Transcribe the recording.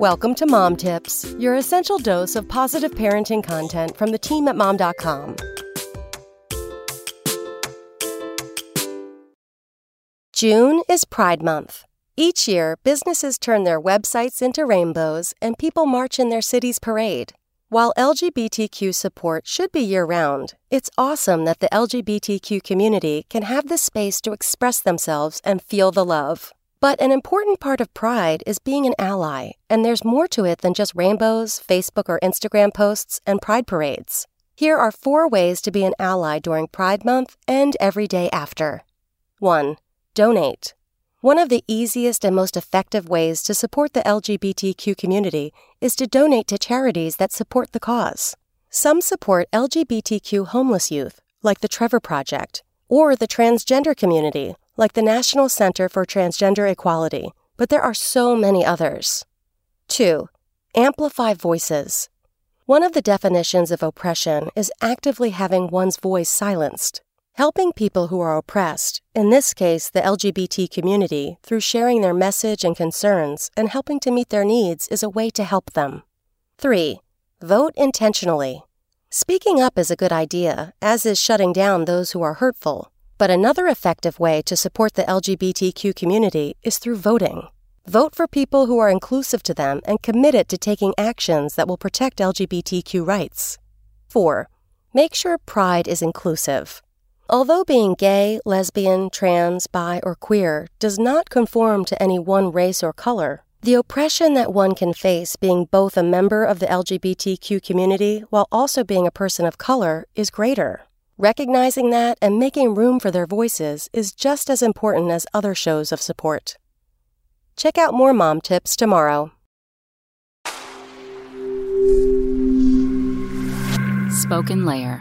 Welcome to Mom Tips, your essential dose of positive parenting content from the team at Mom.com. June is Pride Month. Each year, businesses turn their websites into rainbows and people march in their city's parade. While LGBTQ support should be year-round, it's awesome that the LGBTQ community can have the space to express themselves and feel the love. But an important part of Pride is being an ally, and there's more to it than just rainbows, Facebook or Instagram posts, and Pride parades. Here are 4 ways to be an ally during Pride Month and every day after. 1. Donate. One of the easiest and most effective ways to support the LGBTQ community is to donate to charities that support the cause. Some support LGBTQ homeless youth, like the Trevor Project, or the transgender community, like the National Center for Transgender Equality, but there are so many others. 2. Amplify voices. One of the definitions of oppression is actively having one's voice silenced. Helping people who are oppressed, in this case the LGBT community, through sharing their message and concerns and helping to meet their needs is a way to help them. 3. Vote intentionally. Speaking up is a good idea, as is shutting down those who are hurtful. But another effective way to support the LGBTQ community is through voting. Vote for people who are inclusive to them and committed to taking actions that will protect LGBTQ rights. 4. Make sure Pride is inclusive. Although being gay, lesbian, trans, bi, or queer does not conform to any one race or color, the oppression that one can face being both a member of the LGBTQ community while also being a person of color is greater. Recognizing that and making room for their voices is just as important as other shows of support. Check out more Mom Tips tomorrow. Spoken Layer.